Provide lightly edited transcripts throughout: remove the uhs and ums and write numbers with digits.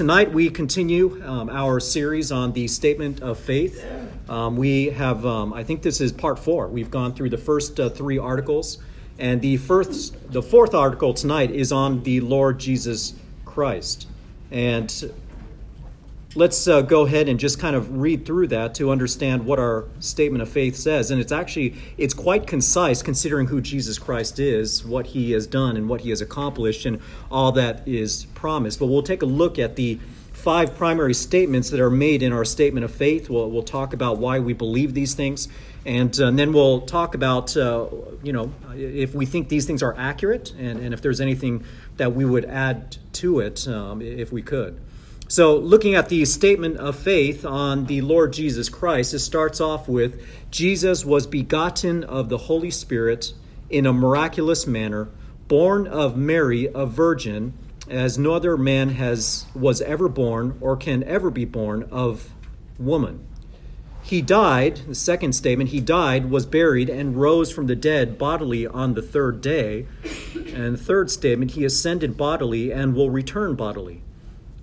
Tonight we continue our series on the statement of faith. We have, I think this is part 4. We've gone through the first three articles, and the fourth article tonight is on the Lord Jesus Christ. And let's go ahead and just kind of read through that to understand what our statement of faith says. And it's quite concise considering who Jesus Christ is, what he has done and what he has accomplished and all that is promised. But we'll take a look at the 5 primary statements that are made in our statement of faith. We'll talk about why we believe these things. And then we'll talk about, if we think these things are accurate and if there's anything that we would add to it if we could. So looking at the statement of faith on the Lord Jesus Christ, it starts off with, Jesus was begotten of the Holy Spirit in a miraculous manner, born of Mary, a virgin, as no other man was ever born or can ever be born of woman. He died, the second statement, he died, was buried, and rose from the dead bodily on the third day. And third statement, he ascended bodily and will return bodily.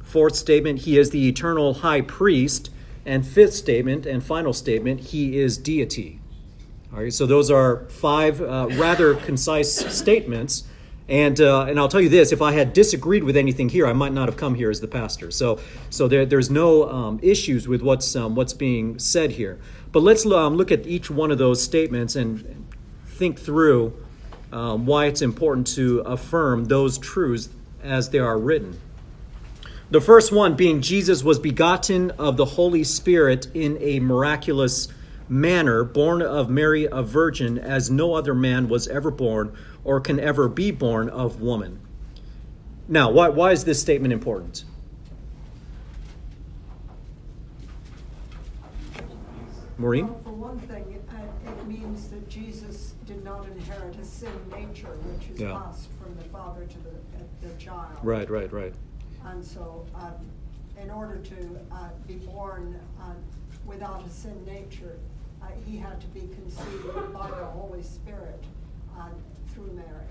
Fourth statement, he is the eternal high priest. And fifth statement and final statement, he is deity. All right, so those are 5 rather concise statements. And I'll tell you this, if I had disagreed with anything here, I might not have come here as the pastor. So there's no issues with what's being said here. But let's look at each one of those statements and think through why it's important to affirm those truths as they are written. The first one being Jesus was begotten of the Holy Spirit in a miraculous manner, born of Mary, a virgin, as no other man was ever born or can ever be born of woman. Now, why is this statement important? Maureen? Well, for one thing, it means that Jesus did not inherit a sin nature, which is passed from the father to the child. Right. And so in order to be born without a sin nature, he had to be conceived by the Holy Spirit through Mary.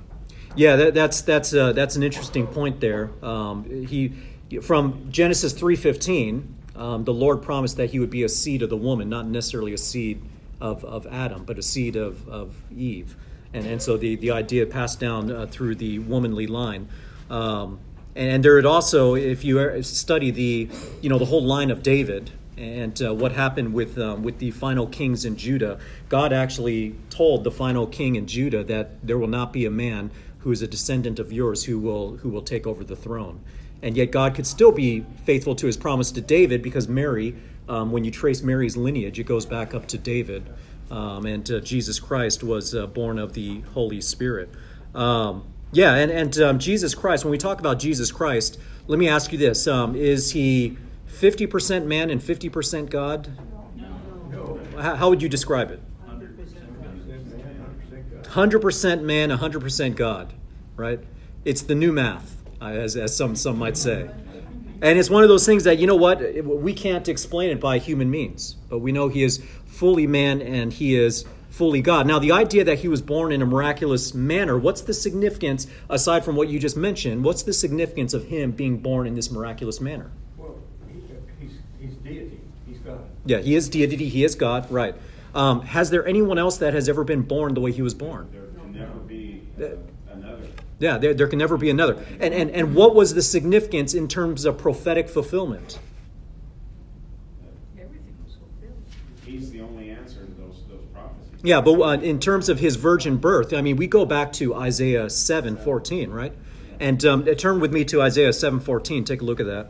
Yeah, that's an interesting point there. From Genesis 3:15, the Lord promised that he would be a seed of the woman, not necessarily a seed of Adam, but a seed of Eve. And so the idea passed down through the womanly line. And there it also, if you study the whole line of David and what happened with the final kings in Judah, God actually told the final king in Judah that there will not be a man who is a descendant of yours who will take over the throne. And yet God could still be faithful to his promise to David because Mary, when you trace Mary's lineage, it goes back up to David. And Jesus Christ was born of the Holy Spirit. Jesus Christ, when we talk about Jesus Christ, let me ask you this. Is he 50% man and 50% God? No. How would you describe it? 100% man, 100% God, right? It's the new math, as some might say. And it's one of those things that, you know what, we can't explain it by human means. But we know he is fully man and he is fully God. Now, the idea that he was born in a miraculous manner, what's the significance, aside from what you just mentioned, what's the significance of him being born in this miraculous manner? Well, he's deity. He's God. Yeah, he is deity. He is God. Right. Has there anyone else that has ever been born the way he was born? There can never be another. Yeah, there can never be another. And what was the significance in terms of prophetic fulfillment? Everything was fulfilled. He's the only answer to those prophecies. Yeah, but in terms of his virgin birth, I mean, we go back to Isaiah 7:14, right? And turn with me to Isaiah 7:14. Take a look at that.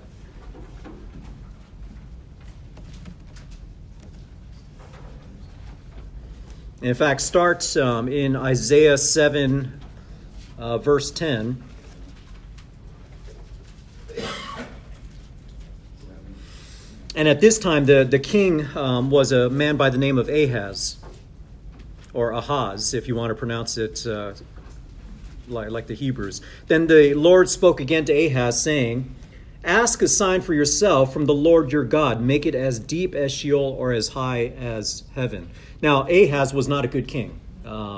And in fact, starts in Isaiah 7, verse 10. And at this time, the king was a man by the name of Ahaz, or Ahaz, if you want to pronounce it like the Hebrews. Then the Lord spoke again to Ahaz, saying, "Ask a sign for yourself from the Lord your God. Make it as deep as Sheol or as high as heaven." Now, Ahaz was not a good king.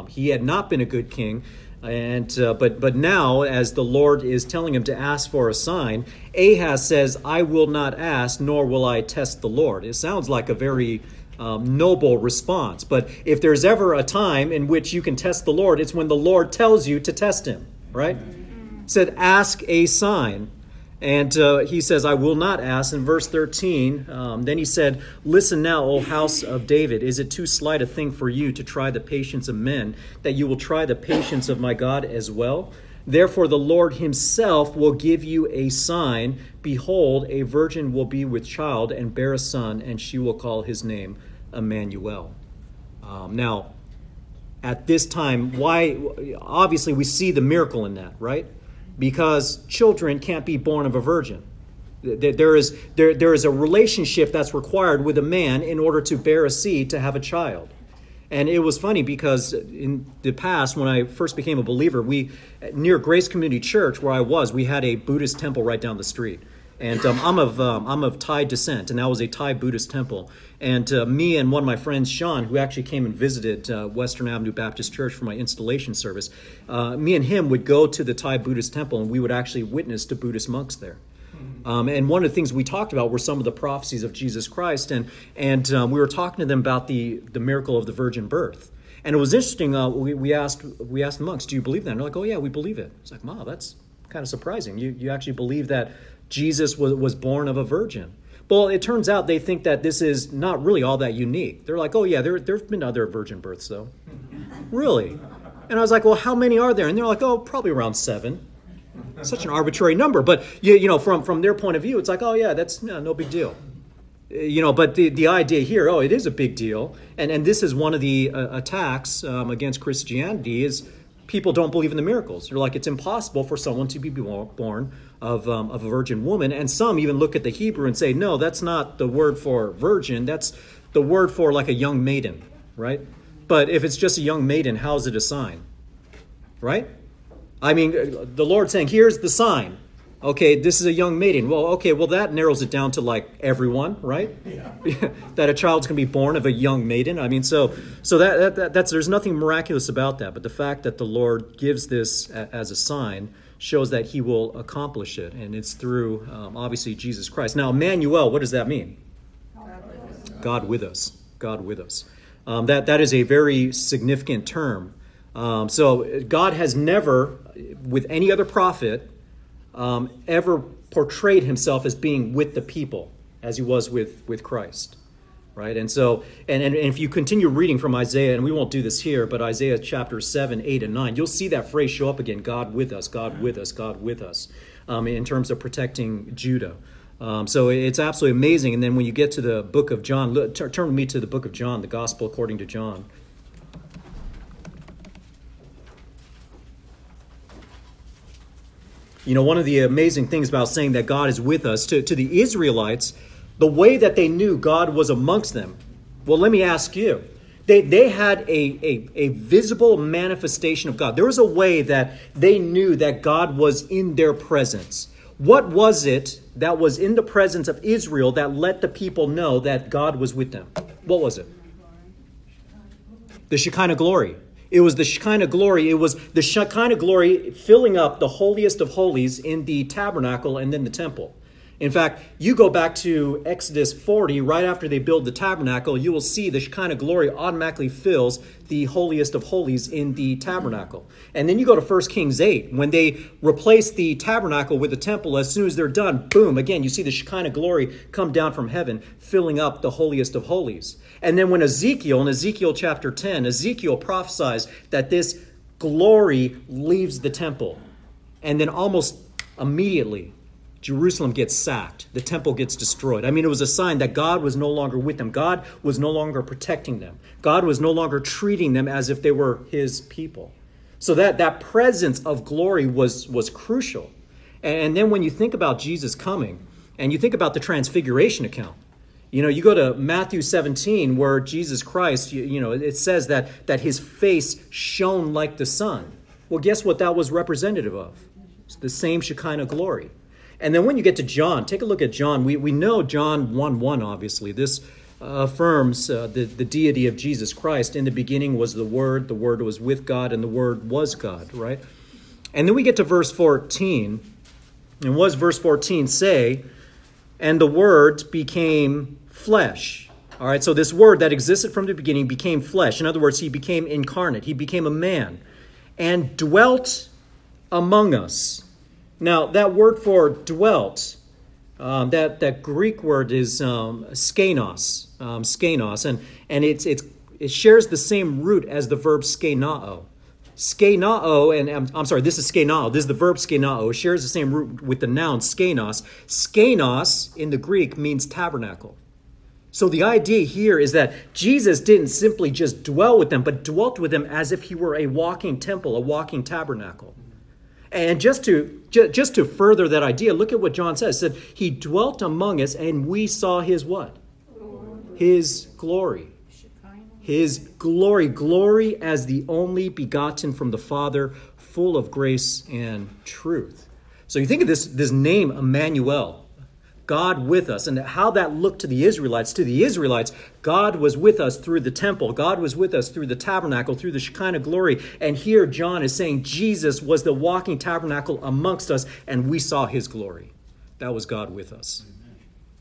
He had not been a good king. And but now, as the Lord is telling him to ask for a sign, Ahaz says, I will not ask, nor will I test the Lord. It sounds like a very noble response. But if there's ever a time in which you can test the Lord, it's when the Lord tells you to test him, right? It said, ask a sign. And he says, I will not ask. In verse 13, then he said, listen now, O house of David, is it too slight a thing for you to try the patience of men, that you will try the patience of my God as well? Therefore, the Lord himself will give you a sign. Behold, a virgin will be with child and bear a son, and she will call his name Emmanuel. Now, at this time, obviously we see the miracle in that, right? Because children can't be born of a virgin. There is a relationship that's required with a man in order to bear a seed, to have a child. And it was funny because in the past, when I first became a believer, near Grace Community Church, where I was, we had a Buddhist temple right down the street. And I'm of Thai descent, and that was a Thai Buddhist temple. And me and one of my friends, Sean, who actually came and visited Western Avenue Baptist Church for my installation service, me and him would go to the Thai Buddhist temple, and we would actually witness to Buddhist monks there. And one of the things we talked about were some of the prophecies of Jesus Christ, and we were talking to them about the miracle of the virgin birth. And it was interesting. We asked the monks, "Do you believe that?" And they're like, "Oh yeah, we believe it." It's like, "Wow, that's kind of surprising. You actually believe that Jesus was born of a virgin." Well, it turns out they think that this is not really all that unique. They're like, oh yeah, there've been other virgin births though. Really? And I was like, well, how many are there? And they're like, oh, probably around 7. Such an arbitrary number. But you know, from their point of view, it's like, oh yeah, that's no big deal. You know, but the idea here, oh, it is a big deal. And this is one of the attacks against Christianity is people don't believe in the miracles. They're like, it's impossible for someone to be born of a virgin woman. And some even look at the Hebrew and say, no, that's not the word for virgin. That's the word for like a young maiden, right? But if it's just a young maiden, how is it a sign, right? I mean, the Lord's saying, here's the sign. Okay, this is a young maiden. Well, okay, well, that narrows it down to like everyone, right? Yeah. That a child's going to be born of a young maiden. I mean, so that's there's nothing miraculous about that. But the fact that the Lord gives this as a sign shows that he will accomplish it. And it's through, obviously, Jesus Christ. Now, Emmanuel, what does that mean? God with us. That is a very significant term. So God has never, with any other prophet, ever portrayed himself as being with the people as he was with Christ, right? And so, and if you continue reading from Isaiah, and we won't do this here, but Isaiah chapter 7, 8, and 9, you'll see that phrase show up again, God with us, God with us, God with us, in terms of protecting Judah. So it's absolutely amazing. And then when you get to the book of John, turn with me to the book of John, the gospel according to John. You know, one of the amazing things about saying that God is with us, to the Israelites, the way that they knew God was amongst them. Well, let me ask you. They had a visible manifestation of God. There was a way that they knew that God was in their presence. What was it that was in the presence of Israel that let the people know that God was with them? What was it? The Shekinah glory. It was the Shekinah glory. It was the Shekinah glory filling up the holiest of holies in the tabernacle and then the temple. In fact, you go back to Exodus 40, right after they build the tabernacle, you will see the Shekinah glory automatically fills the holiest of holies in the tabernacle. And then you go to 1 Kings 8, when they replace the tabernacle with the temple, as soon as they're done, boom, again, you see the Shekinah glory come down from heaven, filling up the holiest of holies. And then when Ezekiel, in Ezekiel chapter 10, Ezekiel prophesies that this glory leaves the temple. And then almost immediately, Jerusalem gets sacked. The temple gets destroyed. I mean, it was a sign that God was no longer with them. God was no longer protecting them. God was no longer treating them as if they were his people. So that presence of glory was crucial. And then when you think about Jesus coming, and you think about the transfiguration account, you know, you go to Matthew 17, where Jesus Christ, you know, it says that his face shone like the sun. Well, guess what that was representative of? It's the same Shekinah glory. And then when you get to John, take a look at John. We know John 1:1, obviously. This affirms the deity of Jesus Christ. In the beginning was the Word was with God, and the Word was God, right? And then we get to verse 14. And what does verse 14 say? And the Word became flesh. All right, so this Word that existed from the beginning became flesh. In other words, he became incarnate. He became a man and dwelt among us. Now, that word for dwelt, that Greek word is skenos, and it shares the same root as the verb skenao. Skenao, and I'm sorry, this is skenao. This is the verb skenao. It shares the same root with the noun skenos. Skenos in the Greek means tabernacle. So the idea here is that Jesus didn't simply just dwell with them, but dwelt with them as if he were a walking temple, a walking tabernacle. And just to further that idea, look at what John says. It said, he dwelt among us, and we saw his what? Glory. His glory. His glory as the only begotten from the Father, full of grace and truth. So you think of this name, Emmanuel, God with us, and how that looked to the Israelites. To the Israelites, God was with us through the temple. God was with us through the tabernacle, through the Shekinah glory. And here John is saying Jesus was the walking tabernacle amongst us, and we saw his glory. That was God with us.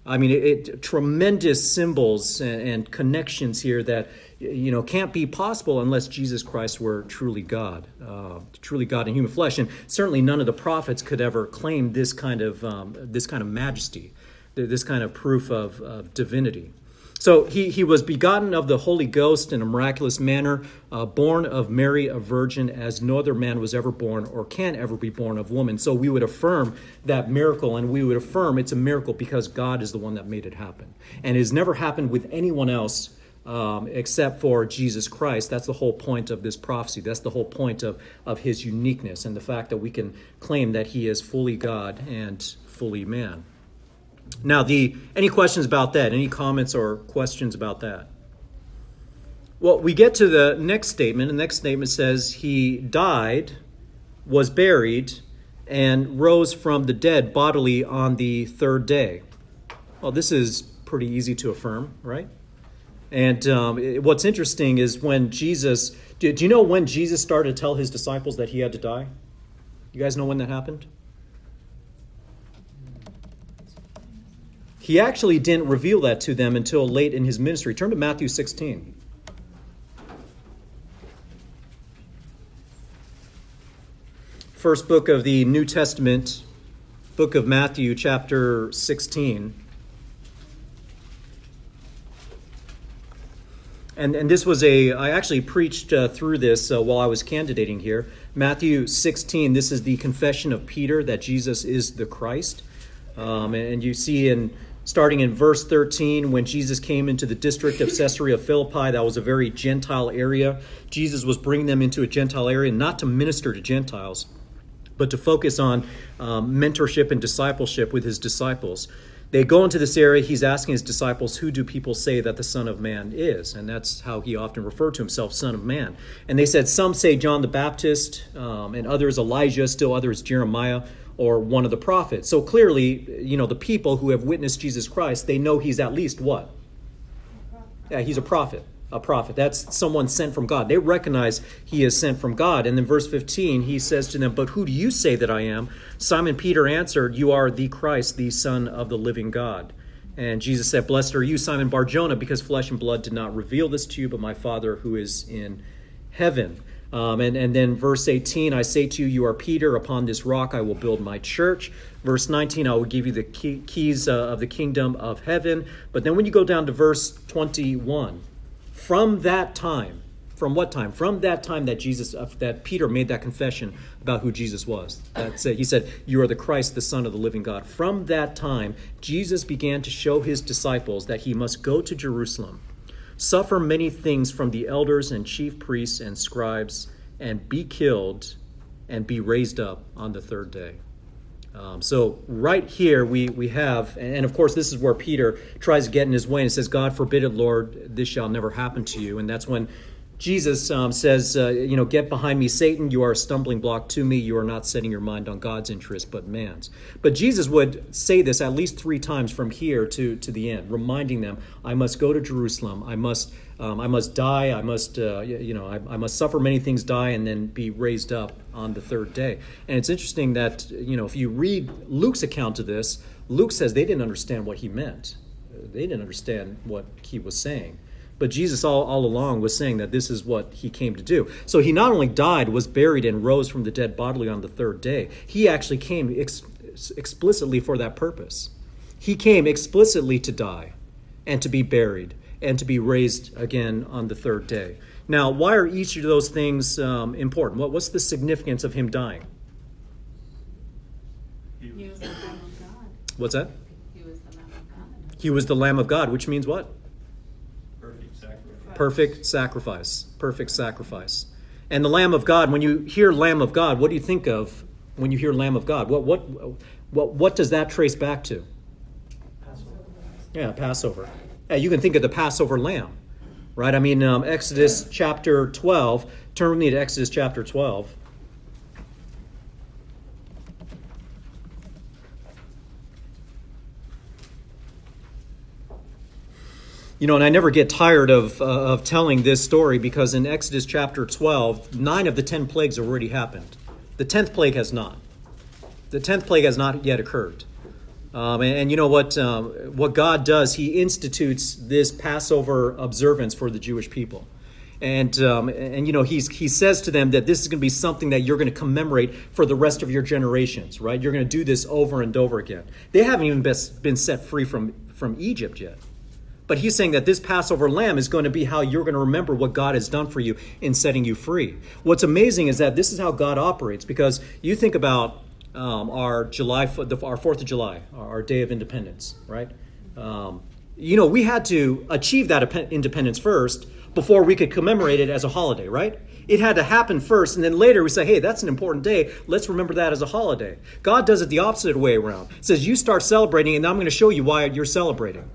I mean, tremendous symbols and connections here that, you know, can't be possible unless Jesus Christ were truly God in human flesh. And certainly none of the prophets could ever claim this kind of majesty, this kind of proof of divinity. So he was begotten of the Holy Ghost in a miraculous manner, born of Mary, a virgin, as no other man was ever born or can ever be born of woman. So we would affirm that miracle, and we would affirm it's a miracle because God is the one that made it happen. And it has never happened with anyone else except for Jesus Christ. That's the whole point of this prophecy. That's the whole point of his uniqueness and the fact that we can claim that he is fully God and fully man. Now, any questions about that? Any comments or questions about that? Well, we get to the next statement. The next statement says, he died, was buried, and rose from the dead bodily on the third day. Well, this is pretty easy to affirm, right? And what's interesting is when Jesus... Do you know when Jesus started to tell his disciples that he had to die? You guys know when that happened? He actually didn't reveal that to them until late in his ministry. Turn to Matthew 16. First book of the New Testament, book of Matthew, chapter 16. And this was I actually preached through this while I was candidating here. Matthew 16, this is the confession of Peter that Jesus is the Christ. And you see starting in verse 13, when Jesus came into the district of Caesarea Philippi, that was a very Gentile area. Jesus was bringing them into a Gentile area, not to minister to Gentiles, but to focus on mentorship and discipleship with his disciples. They go into this area. He's asking his disciples, who do people say that the Son of Man is? And that's how he often referred to himself, Son of Man. And they said, some say John the Baptist, and others Elijah, still others Jeremiah, or one of the prophets. So clearly, you know, the people who have witnessed Jesus Christ, they know he's at least what? Yeah, he's a prophet. A prophet. That's someone sent from God. They recognize he is sent from God. And then verse 15, he says to them, but who do you say that I am? Simon Peter answered, you are the Christ, the Son of the living God. And Jesus said, blessed are you, Simon Bar-Jonah, because flesh and blood did not reveal this to you, but my Father who is in heaven. And then verse 18, I say to you, you are Peter, upon this rock I will build my church. Verse 19, I will give you the keys of the kingdom of heaven. But then when you go down to verse 21, from that time that that Peter made that confession about who Jesus was. He said, you are the Christ, the Son of the living God. From that time, Jesus began to show his disciples that he must go to Jerusalem, suffer many things from the elders and chief priests and scribes, and be killed and be raised up on the third day. So right here we have, and of course this is where Peter tries to get in his way and says, God forbid it, Lord, this shall never happen to you. And that's when Jesus says, get behind me, Satan, you are a stumbling block to me. You are not setting your mind on God's interest, but man's. But Jesus would say this at least three times from here to the end, reminding them, I must go to Jerusalem. I must die. I must suffer many things, die, and then be raised up on the third day. And it's interesting that, if you read Luke's account of this, Luke says they didn't understand what he meant. They didn't understand what he was saying. But Jesus all along was saying that this is what he came to do. So he not only died, was buried, and rose from the dead bodily on the third day. He actually came explicitly for that purpose. He came explicitly to die and to be buried and to be raised again on the third day. Now, why are each of those things important? What's the significance of him dying? He was the Lamb of God. What's that? He was the Lamb of God. He was the Lamb of God, which means what? Perfect sacrifice. And the Lamb of God, when you hear Lamb of God, what do you think of when you hear Lamb of God? What does that trace back to? Passover. Yeah, Passover. Yeah, you can think of the Passover lamb, right? I mean, Exodus chapter 12. Turn with me to Exodus chapter 12. And I never get tired of telling this story, because in Exodus chapter 12, 9 of the 10 plagues already happened. The 10th plague has not. The 10th plague has not yet occurred. And you know what God does? He institutes this Passover observance for the Jewish people. And he says to them that this is going to be something that you're going to commemorate for the rest of your generations, right? You're going to do this over and over again. They haven't even been set free from Egypt yet. But he's saying that this Passover lamb is going to be how you're going to remember what God has done for you in setting you free. What's amazing is that this is how God operates, because you think about our 4th of July, our Day of Independence, right? We had to achieve that independence first before we could commemorate it as a holiday, right? It had to happen first, and then later we say, hey, that's an important day. Let's remember that as a holiday. God does it the opposite way around. He says, you start celebrating, and I'm going to show you why you're celebrating.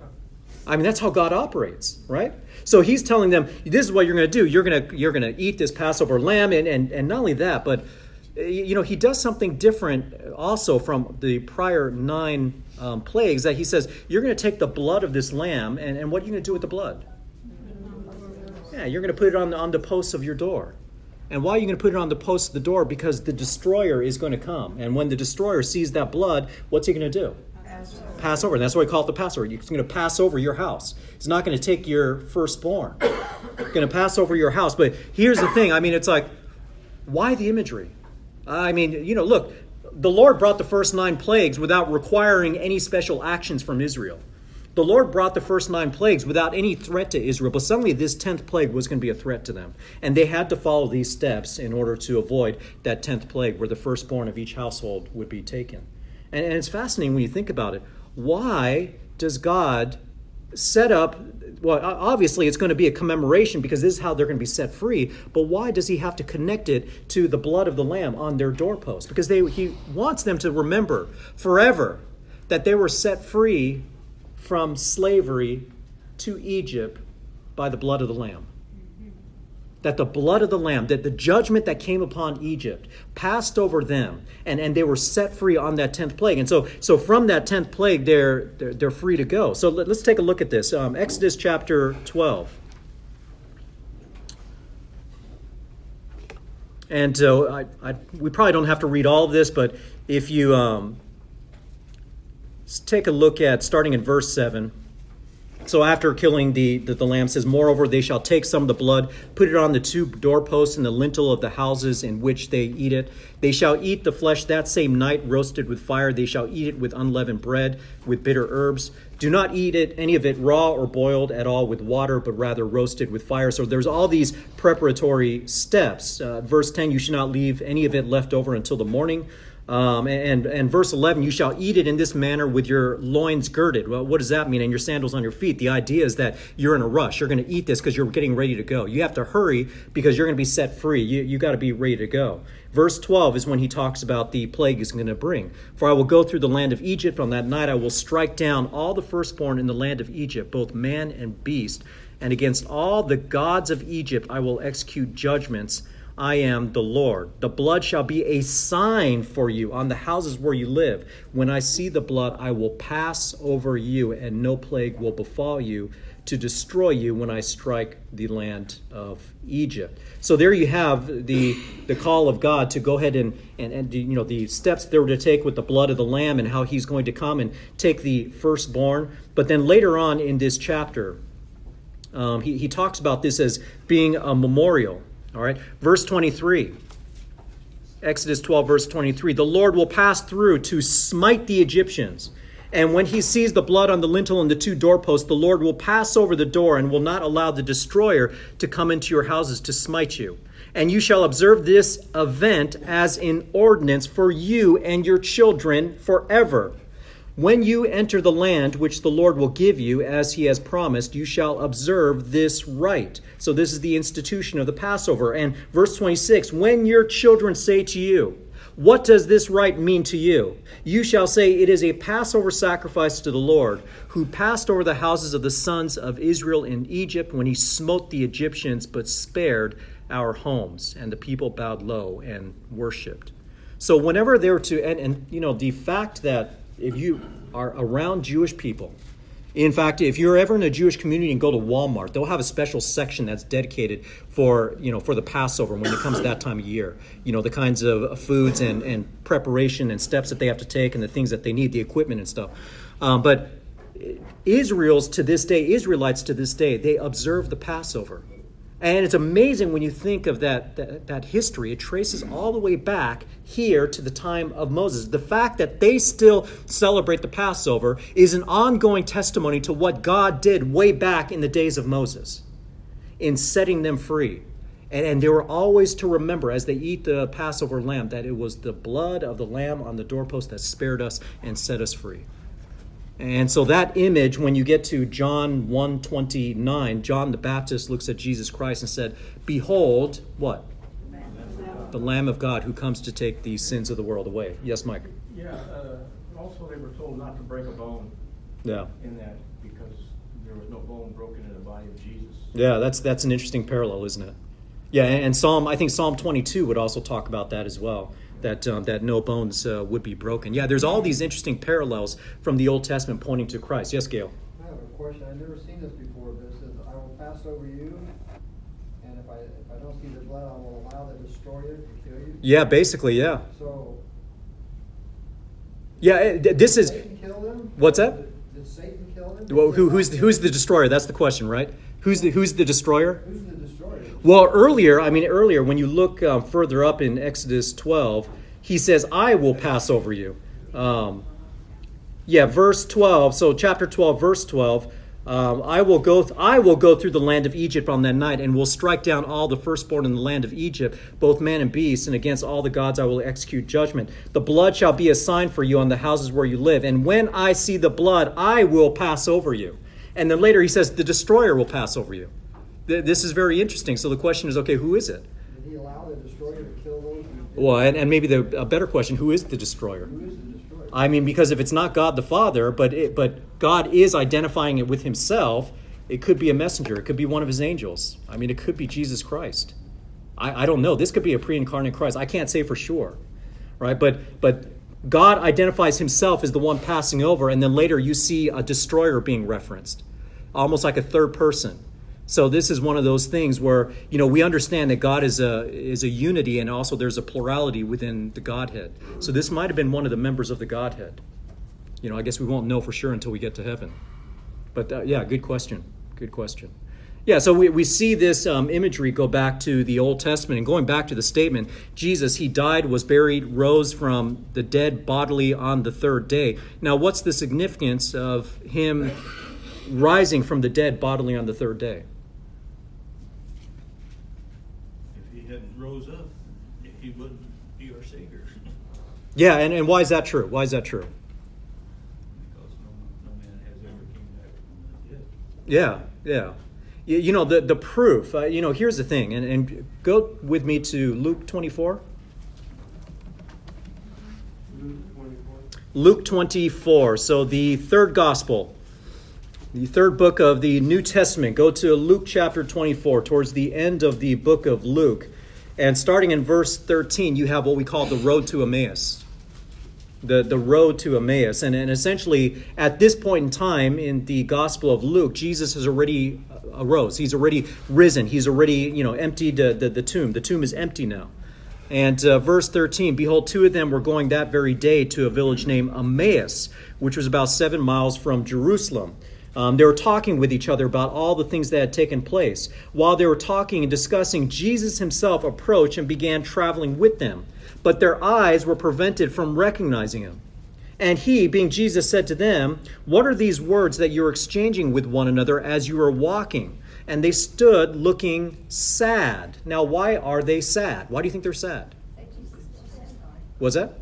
I mean, that's how God operates, right? So he's telling them, this is what you're going to do. You're going to eat this Passover lamb. And not only that, but, he does something different also from the prior 9 plagues, that he says, you're going to take the blood of this lamb. And what are you going to do with the blood? Yeah, you're going to put it on the posts of your door. And why are you going to put it on the posts of the door? Because the destroyer is going to come. And when the destroyer sees that blood, what's he going to do? Passover. And that's why we call it the Passover. He's going to pass over your house. He's not going to take your firstborn. He's going to pass over your house. But here's the thing. I mean, it's like, why the imagery? I mean, look, the Lord brought the first 9 plagues without requiring any special actions from Israel. The Lord brought the first 9 plagues without any threat to Israel. But suddenly this 10th plague was going to be a threat to them. And they had to follow these steps in order to avoid that 10th plague, where the firstborn of each household would be taken. And it's fascinating when you think about it. Why does God set up, well, obviously it's going to be a commemoration because this is how they're going to be set free, but why does he have to connect it to the blood of the lamb on their doorpost? Because he wants them to remember forever that they were set free from slavery to Egypt by the blood of the lamb. That the blood of the lamb, that the judgment that came upon Egypt passed over them, and they were set free on that 10th plague. And so from that 10th plague, they're free to go. So let's take a look at this. Exodus chapter 12. And so we probably don't have to read all of this, but if you take a look at starting in verse 7. So after killing the lamb, says, moreover, they shall take some of the blood, put it on the 2 doorposts and the lintel of the houses in which they eat it. They shall eat the flesh that same night, roasted with fire. They shall eat it with unleavened bread, with bitter herbs. Do not eat it, any of it raw or boiled at all with water, but rather roasted with fire. So there's all these preparatory steps. Verse 10, you shall not leave any of it left over until the morning. And verse 11, you shall eat it in this manner with your loins girded. Well, what does that mean? And your sandals on your feet. The idea is that you're in a rush. You're going to eat this because you're getting ready to go. You have to hurry because you're going to be set free. You got to be ready to go. Verse 12 is when he talks about the plague he's going to bring. For I will go through the land of Egypt. On that night I will strike down all the firstborn in the land of Egypt, both man and beast. and against all the gods of Egypt I will execute judgments. I am the Lord. The blood shall be a sign for you on the houses where you live. When I see the blood, I will pass over you, and no plague will befall you to destroy you when I strike the land of Egypt. So there you have the call of God to go ahead and you know, the steps they were to take with the blood of the lamb and how he's going to come and take the firstborn. But then later on in this chapter, he talks about this as being a memorial. All right, verse 23, Exodus 12, verse 23. The Lord will pass through to smite the Egyptians. And when he sees the blood on the lintel and the two doorposts, the Lord will pass over the door and will not allow the destroyer to come into your houses to smite you. And you shall observe this event as an ordinance for you and your children forever. When you enter the land which the Lord will give you, as he has promised, you shall observe this rite. So this is the institution of the Passover. And verse 26, when your children say to you, what does this rite mean to you? You shall say, it is a Passover sacrifice to the Lord, who passed over the houses of the sons of Israel in Egypt when he smote the Egyptians, but spared our homes. And the people bowed low and worshipped. So whenever they were to, and you know, the fact that if you are around Jewish people, in fact, if you're ever in a Jewish community and go to Walmart, they'll have a special section that's dedicated for, you know, for the Passover when it comes to that time of year. You know, the kinds of foods and preparation and steps that they have to take and the things that they need, the equipment and stuff. But Israelites to this day, they observe the Passover. And it's amazing when you think of that history. It traces all the way back here to the time of Moses. The fact that they still celebrate the Passover is an ongoing testimony to what God did way back in the days of Moses in setting them free. And they were always to remember as they eat the Passover lamb that it was the blood of the lamb on the doorpost that spared us and set us free. And so that image, when you get to John 1:29, John the Baptist looks at Jesus Christ and said, behold, what? The Lamb of God who comes to take the sins of the world away. Yes, Mike? Yeah, also they were told not to break a bone in that because there was no bone broken in the body of Jesus. Yeah, that's an interesting parallel, isn't it? Yeah, and Psalm 22 would also talk about that as well. That no bones would be broken. Yeah, there's all these interesting parallels from the Old Testament pointing to Christ. Yes, Gail? I have a question. I've never seen this before, but it says, I will pass over you, and if I don't see the blood, I will allow the destroyer to kill you. Yeah, basically, yeah. So, yeah, this is... Did Satan kill them? What's that? Did Satan kill them? Well, who's the destroyer? That's the question, right? Who's the destroyer? Who's the destroyer? Well, earlier, when you look further up in Exodus 12, he says, I will pass over you. Verse 12. So chapter 12, verse 12. I will go through the land of Egypt on that night and will strike down all the firstborn in the land of Egypt, both man and beast, and against all the gods I will execute judgment. The blood shall be a sign for you on the houses where you live. And when I see the blood, I will pass over you. And then later he says, the destroyer will pass over you. This is very interesting. So the question is, okay, who is it? Did he allow the destroyer to kill those? Well, and maybe a better question, who is the destroyer? Who is the destroyer? I mean, because if it's not God the Father, but God is identifying it with himself, it could be a messenger. It could be one of his angels. I mean, it could be Jesus Christ. I don't know. This could be a pre-incarnate Christ. I can't say for sure, right? But God identifies himself as the one passing over, and then later you see a destroyer being referenced, almost like a third person. So this is one of those things where, you know, we understand that God is a unity, and also there's a plurality within the Godhead. So this might have been one of the members of the Godhead. You know, I guess we won't know for sure until we get to heaven. But good question. Yeah, so we see this imagery go back to the Old Testament, and going back to the statement, Jesus, he died, was buried, rose from the dead bodily on the third day. Now, what's the significance of him rising from the dead bodily on the third day? If he hadn't rose up, he wouldn't be our Savior. Yeah, and why is that true? Because no man has ever came back from the dead. Yeah. You know, the proof, you know, here's the thing, and go with me to Luke 24. Luke 24. So the third gospel. The third book of the New Testament. Go to Luke chapter 24, towards the end of the book of Luke. And starting in verse 13, you have what we call the road to Emmaus. The road to Emmaus. And essentially, at this point in time in the Gospel of Luke, Jesus has already arose. He's already risen. He's already, emptied the tomb. The tomb is empty now. And verse 13, behold, two of them were going that very day to a village named Emmaus, which was about 7 miles from Jerusalem. They were talking with each other about all the things that had taken place. While they were talking and discussing, Jesus himself approached and began traveling with them. But their eyes were prevented from recognizing him. And he, being Jesus, said to them, "What are these words that you're exchanging with one another as you are walking?" And they stood looking sad. Now, why are they sad? Why do you think they're sad? What's that?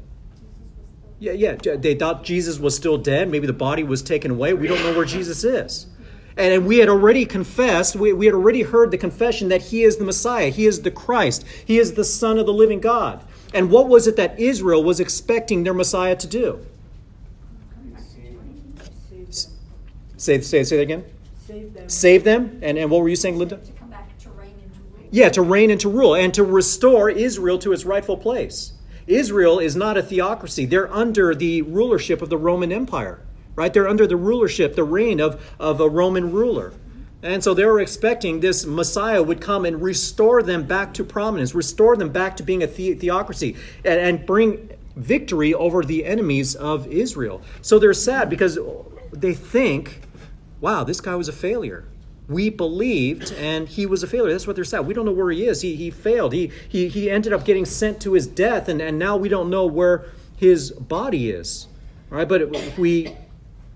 Yeah, they thought Jesus was still dead. Maybe the body was taken away. We don't know where Jesus is. And we had already confessed, we had already heard the confession that he is the Messiah. He is the Christ. He is the Son of the living God. And what was it that Israel was expecting their Messiah to do? Say that again. Save them. And what were you saying, Linda? To come back to reign and to rule. Yeah, to reign and to rule and to restore Israel to its rightful place. Israel is not a theocracy. They're under the rulership of the Roman Empire, right? They're under the rulership, the reign of a Roman ruler. And so they were expecting this Messiah would come and restore them back to prominence, restore them back to being a theocracy, and bring victory over the enemies of Israel. So they're sad because they think, wow, this guy was a failure. We believed, and he was a failure. That's what they're saying. We don't know where he is. He failed. He ended up getting sent to his death, and now we don't know where his body is. All right, but if we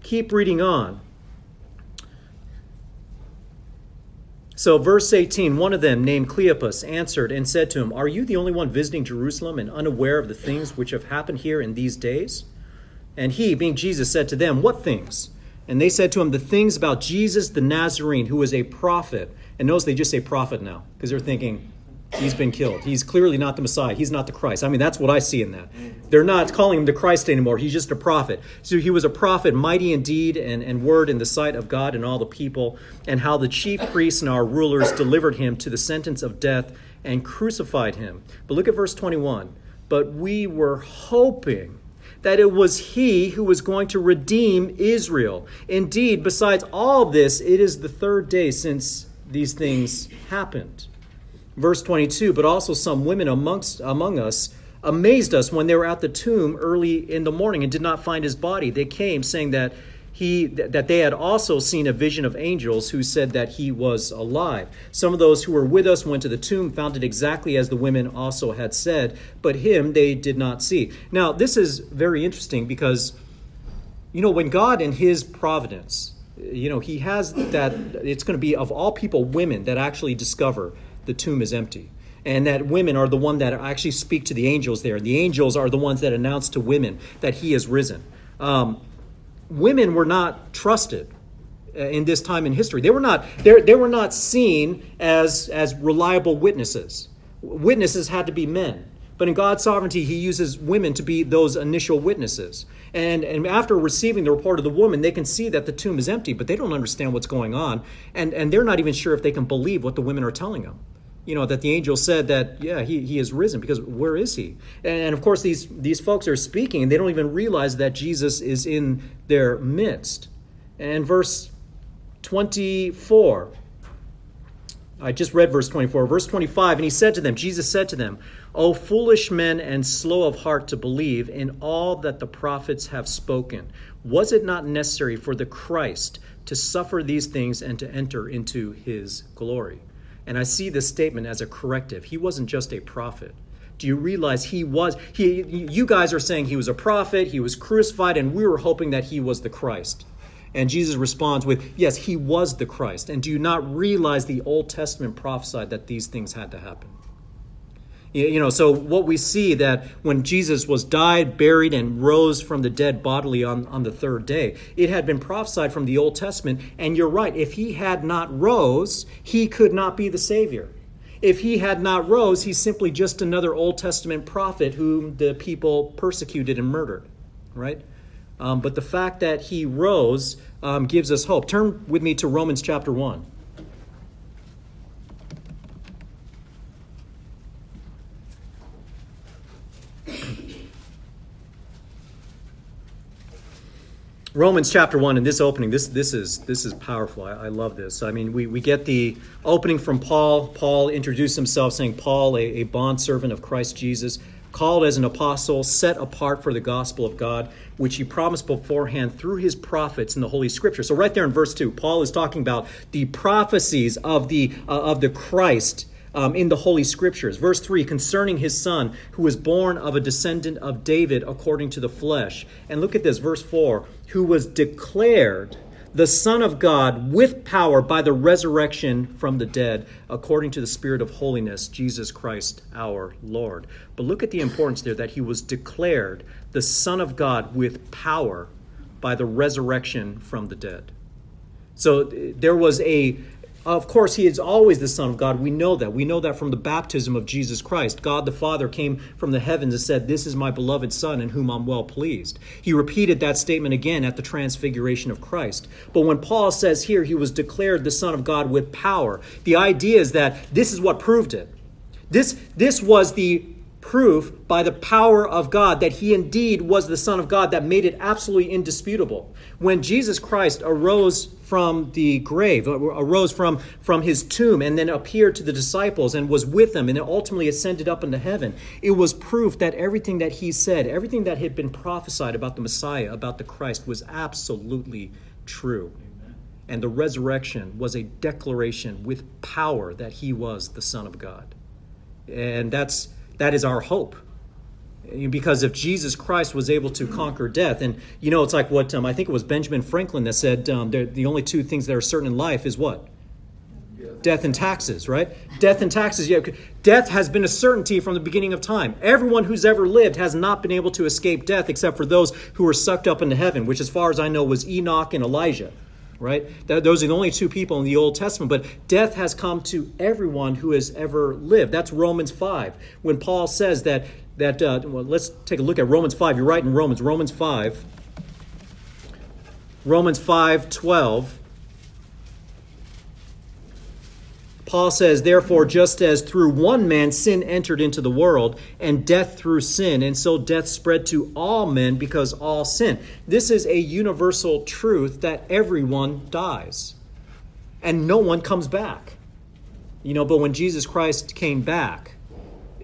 keep reading on. So verse 18, one of them named Cleopas answered and said to him, "Are you the only one visiting Jerusalem and unaware of the things which have happened here in these days?" And he, being Jesus, said to them, "What things?" And they said to him, "The things about Jesus the Nazarene, who was a prophet." And notice they just say prophet now, because they're thinking, he's been killed. He's clearly not the Messiah. He's not the Christ. I mean, that's what I see in that. They're not calling him the Christ anymore. He's just a prophet. So he was a prophet, mighty in deed and word in the sight of God and all the people, and how the chief priests and our rulers delivered him to the sentence of death and crucified him. But look at verse 21. But we were hoping that it was he who was going to redeem Israel. Indeed, besides all this, it is the third day since these things happened. Verse 22, but also some women among us amazed us when they were at the tomb early in the morning and did not find his body. They came saying that they had also seen a vision of angels who said that he was alive. Some of those who were with us went to the tomb, found it exactly as the women also had said, but him they did not see. Now, this is very interesting because, when God in his providence, he has that, it's going to be of all people, women that actually discover the tomb is empty. And that women are the one that actually speak to the angels there. The angels are the ones that announce to women that he is risen. Women were not trusted in this time in history. They were not seen as reliable witnesses. Witnesses had to be men. But in God's sovereignty, he uses women to be those initial witnesses. And after receiving the report of the woman, they can see that the tomb is empty, but they don't understand what's going on. And they're not even sure if they can believe what the women are telling them. That the angel said that, he is risen, because where is he? And of course, these folks are speaking, and they don't even realize that Jesus is in their midst. And verse 24, I just read verse 24. Verse 25, and he said to them, Jesus said to them, "O foolish men and slow of heart to believe in all that the prophets have spoken. Was it not necessary for the Christ to suffer these things and to enter into his glory?" And I see this statement as a corrective. He wasn't just a prophet. Do you realize you guys are saying he was a prophet, he was crucified, and we were hoping that he was the Christ. And Jesus responds with, yes, he was the Christ. And do you not realize the Old Testament prophesied that these things had to happen? So what we see that when Jesus was died, buried, and rose from the dead bodily on the third day, it had been prophesied from the Old Testament. And you're right, if he had not rose, he could not be the Savior. If he had not rose, he's simply just another Old Testament prophet whom the people persecuted and murdered, right? But the fact that he rose gives us hope. Turn with me to Romans chapter 1. Romans chapter 1, in this opening, this is powerful. I love this. I mean, we get the opening from Paul. Paul introduced himself saying, Paul, a bondservant of Christ Jesus, called as an apostle, set apart for the gospel of God, which he promised beforehand through his prophets in the Holy Scripture. So right there in verse 2, Paul is talking about the prophecies of the Christ in the Holy Scriptures. Verse 3, concerning his son, who was born of a descendant of David according to the flesh. And look at this, verse 4, who was declared the Son of God with power by the resurrection from the dead, according to the Spirit of holiness, Jesus Christ our Lord. But look at the importance there, that he was declared the Son of God with power by the resurrection from the dead. So there was Of course, he is always the Son of God. We know that. We know that from the baptism of Jesus Christ. God the Father came from the heavens and said, "This is my beloved Son in whom I'm well pleased." He repeated that statement again at the transfiguration of Christ. But when Paul says here, he was declared the Son of God with power, the idea is that this is what proved it. This was the proof by the power of God that he indeed was the Son of God that made it absolutely indisputable. When Jesus Christ arose from the grave, arose from his tomb, and then appeared to the disciples and was with them and ultimately ascended up into heaven, it was proof that everything that he said, everything that had been prophesied about the Messiah, about the Christ, was absolutely true. Amen. And the resurrection was a declaration with power that he was the Son of God. And that is our hope. Because if Jesus Christ was able to conquer death, and you know, it's like what I think it was Benjamin Franklin that said, the only two things that are certain in life is what? Yeah. Death and taxes, right? Death and taxes. Yeah. Death has been a certainty from the beginning of time. Everyone who's ever lived has not been able to escape death except for those who were sucked up into heaven, which as far as I know was Enoch and Elijah, right? Those are the only two people in the Old Testament, but death has come to everyone who has ever lived. That's Romans 5. When Paul says that let's take a look at Romans 5. You're right in Romans 5:12. Paul says, therefore, just as through one man sin entered into the world, and death through sin, and so death spread to all men because all sin. This is a universal truth that everyone dies, and no one comes back. You know, but when Jesus Christ came back,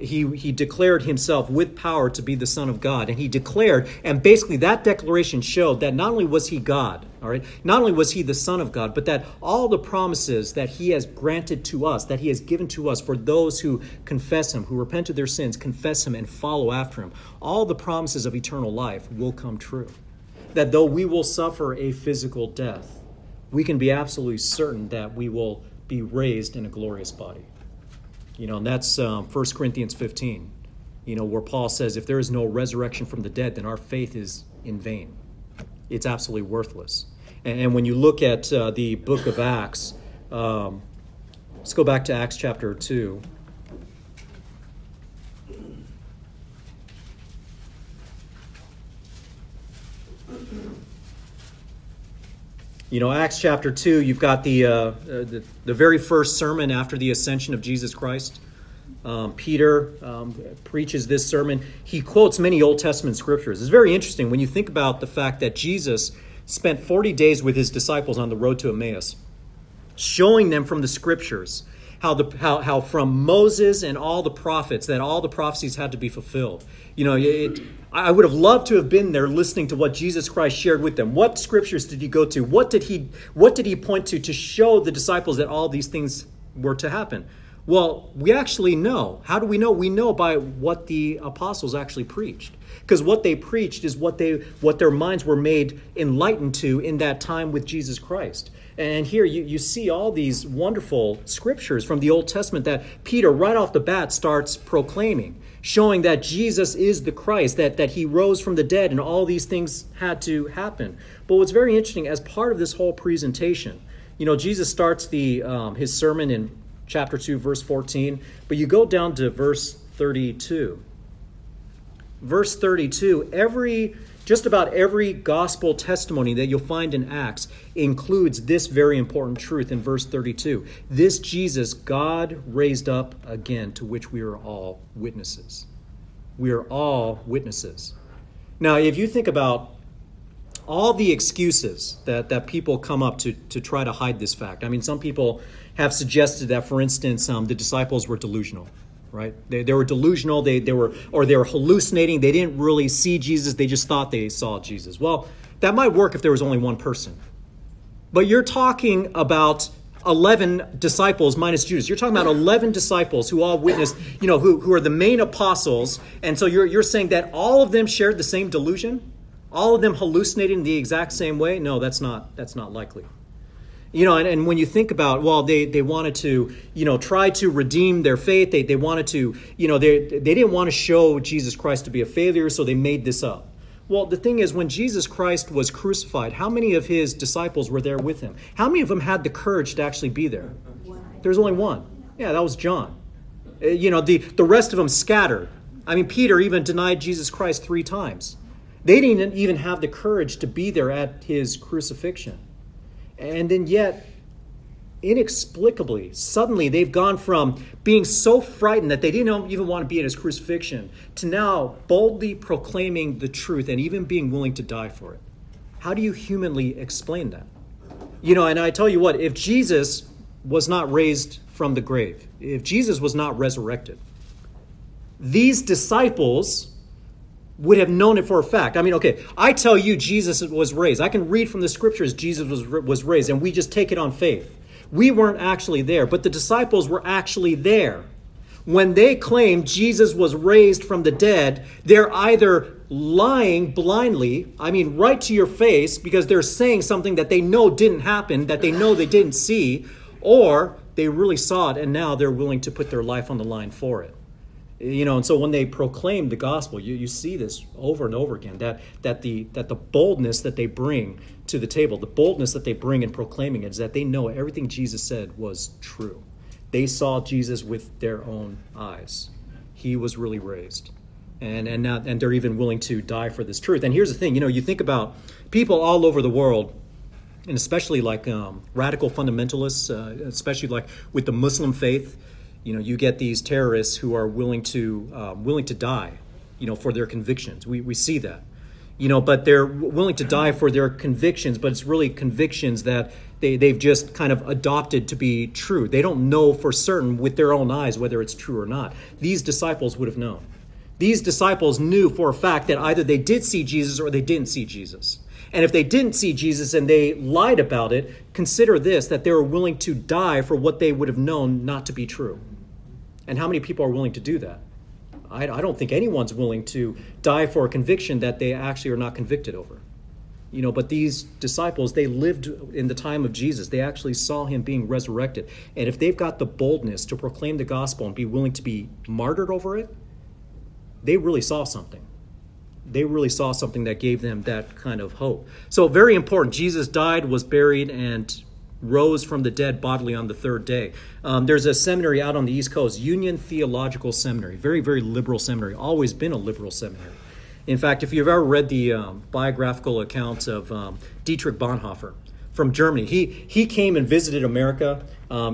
He declared himself with power to be the Son of God. And he declared, and basically that declaration showed that not only was he God, all right, not only was he the Son of God, but that all the promises that he has granted to us, that he has given to us for those who confess him, who repent of their sins, confess him, and follow after him, all the promises of eternal life will come true. That though we will suffer a physical death, we can be absolutely certain that we will be raised in a glorious body. You know, and that's 1 Corinthians 15, you know, where Paul says, if there is no resurrection from the dead, then our faith is in vain. It's absolutely worthless. And when you look at the book of Acts, let's go back to Acts chapter 2. You know, Acts chapter 2, you've got the very first sermon after the ascension of Jesus Christ. Peter preaches this sermon. He quotes many Old Testament scriptures. It's very interesting when you think about the fact that Jesus spent 40 days with his disciples on the road to Emmaus, showing them from the scriptures how from Moses and all the prophets, that all the prophecies had to be fulfilled. You know, I would have loved to have been there listening to what Jesus Christ shared with them. What scriptures did he go to? What did he point to show the disciples that all these things were to happen? Well, we actually know. How do we know? We know by what the apostles actually preached. Because what they preached is what their minds were made enlightened to in that time with Jesus Christ. And here you see all these wonderful scriptures from the Old Testament that Peter right off the bat starts proclaiming, showing that Jesus is the Christ, that he rose from the dead, and all these things had to happen. But what's very interesting, as part of this whole presentation, you know, Jesus starts his sermon in chapter 2, verse 14, but you go down to verse 32. Verse 32, every Just about every gospel testimony that you'll find in Acts includes this very important truth in verse 32. This Jesus God raised up again, to which we are all witnesses. We are all witnesses. Now, if you think about all the excuses that people come up to try to hide this fact. I mean, some people have suggested that, for instance, the disciples were delusional, right? They were delusional. They were hallucinating. They didn't really see Jesus. They just thought they saw Jesus. Well, that might work if there was only one person. But you're talking about 11 disciples minus Judas. You're talking about 11 disciples who all witnessed, who are the main apostles. And so you're saying that all of them shared the same delusion? All of them hallucinating the exact same way? No, that's not likely. And when you think about, well, they wanted to, try to redeem their faith. They wanted to, they didn't want to show Jesus Christ to be a failure, so they made this up. Well, the thing is, when Jesus Christ was crucified, how many of his disciples were there with him? How many of them had the courage to actually be there? There's only one. Yeah, that was John. The rest of them scattered. I mean, Peter even denied Jesus Christ 3 times. They didn't even have the courage to be there at his crucifixion. And then yet, inexplicably, suddenly they've gone from being so frightened that they didn't even want to be at his crucifixion to now boldly proclaiming the truth and even being willing to die for it. How do you humanly explain that? And I tell you what, if Jesus was not raised from the grave, if Jesus was not resurrected, these disciples would have known it for a fact. I mean, okay, I tell you Jesus was raised. I can read from the scriptures Jesus was raised, and we just take it on faith. We weren't actually there, but the disciples were actually there. When they claim Jesus was raised from the dead, they're either lying blindly, I mean, right to your face, because they're saying something that they know didn't happen, that they know they didn't see, or they really saw it, and now they're willing to put their life on the line for it. And so when they proclaim the gospel, you see this over and over again, that the boldness that they bring to the table, the boldness that they bring in proclaiming it, is that they know everything Jesus said was true. They saw Jesus with their own eyes. He was really raised. And they're even willing to die for this truth. And here's the thing, you think about people all over the world, and especially like radical fundamentalists, especially like with the Muslim faith. You get these terrorists who are willing to die, for their convictions. We see that, but they're willing to die for their convictions. But it's really convictions that they've just kind of adopted to be true. They don't know for certain with their own eyes whether it's true or not. These disciples would have known. These disciples knew for a fact that either they did see Jesus or they didn't see Jesus. And if they didn't see Jesus and they lied about it, consider this, that they were willing to die for what they would have known not to be true. And how many people are willing to do that? I don't think anyone's willing to die for a conviction that they actually are not convicted over. But these disciples, they lived in the time of Jesus. They actually saw him being resurrected. And if they've got the boldness to proclaim the gospel and be willing to be martyred over it, they really saw something. They really saw something that gave them that kind of hope. So very important. Jesus died, was buried, and rose from the dead bodily on the 3rd day. There's a seminary out on the East Coast, Union Theological Seminary. Very, very liberal seminary. Always been a liberal seminary. In fact, if you've ever read the biographical accounts of Dietrich Bonhoeffer from Germany, he came and visited America.